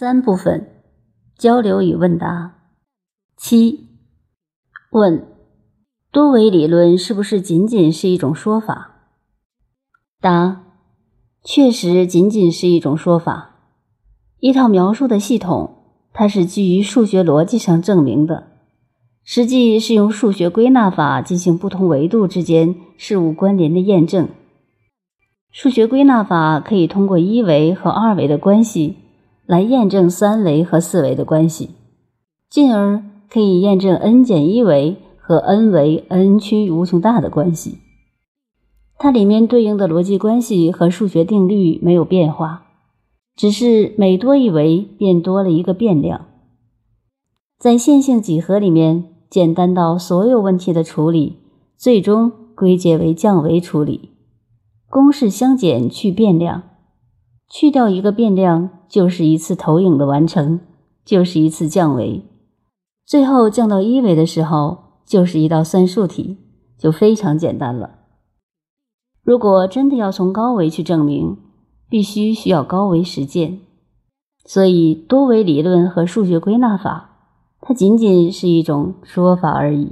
三部分：交流与问答。7. 问：多维理论是不是仅仅是一种说法？答：确实仅仅是一种说法。一套描述的系统，它是基于数学逻辑上证明的，实际是用数学归纳法进行不同维度之间事物关联的验证。数学归纳法可以通过一维和二维的关系来验证三维和四维的关系，进而可以验证 n-1 维和 n 维 n 趋无穷大的关系。它里面对应的逻辑关系和数学定律没有变化，只是每多一维便多了一个变量。在线性几何里面，简单到所有问题的处理最终归结为降维处理，公式相减去变量，去掉一个变量就是一次投影的完成，就是一次降维，最后降到一维的时候就是一道算术题，就非常简单了。如果真的要从高维去证明，必须需要高维实践，所以多维理论和数学归纳法，它仅仅是一种说法而已。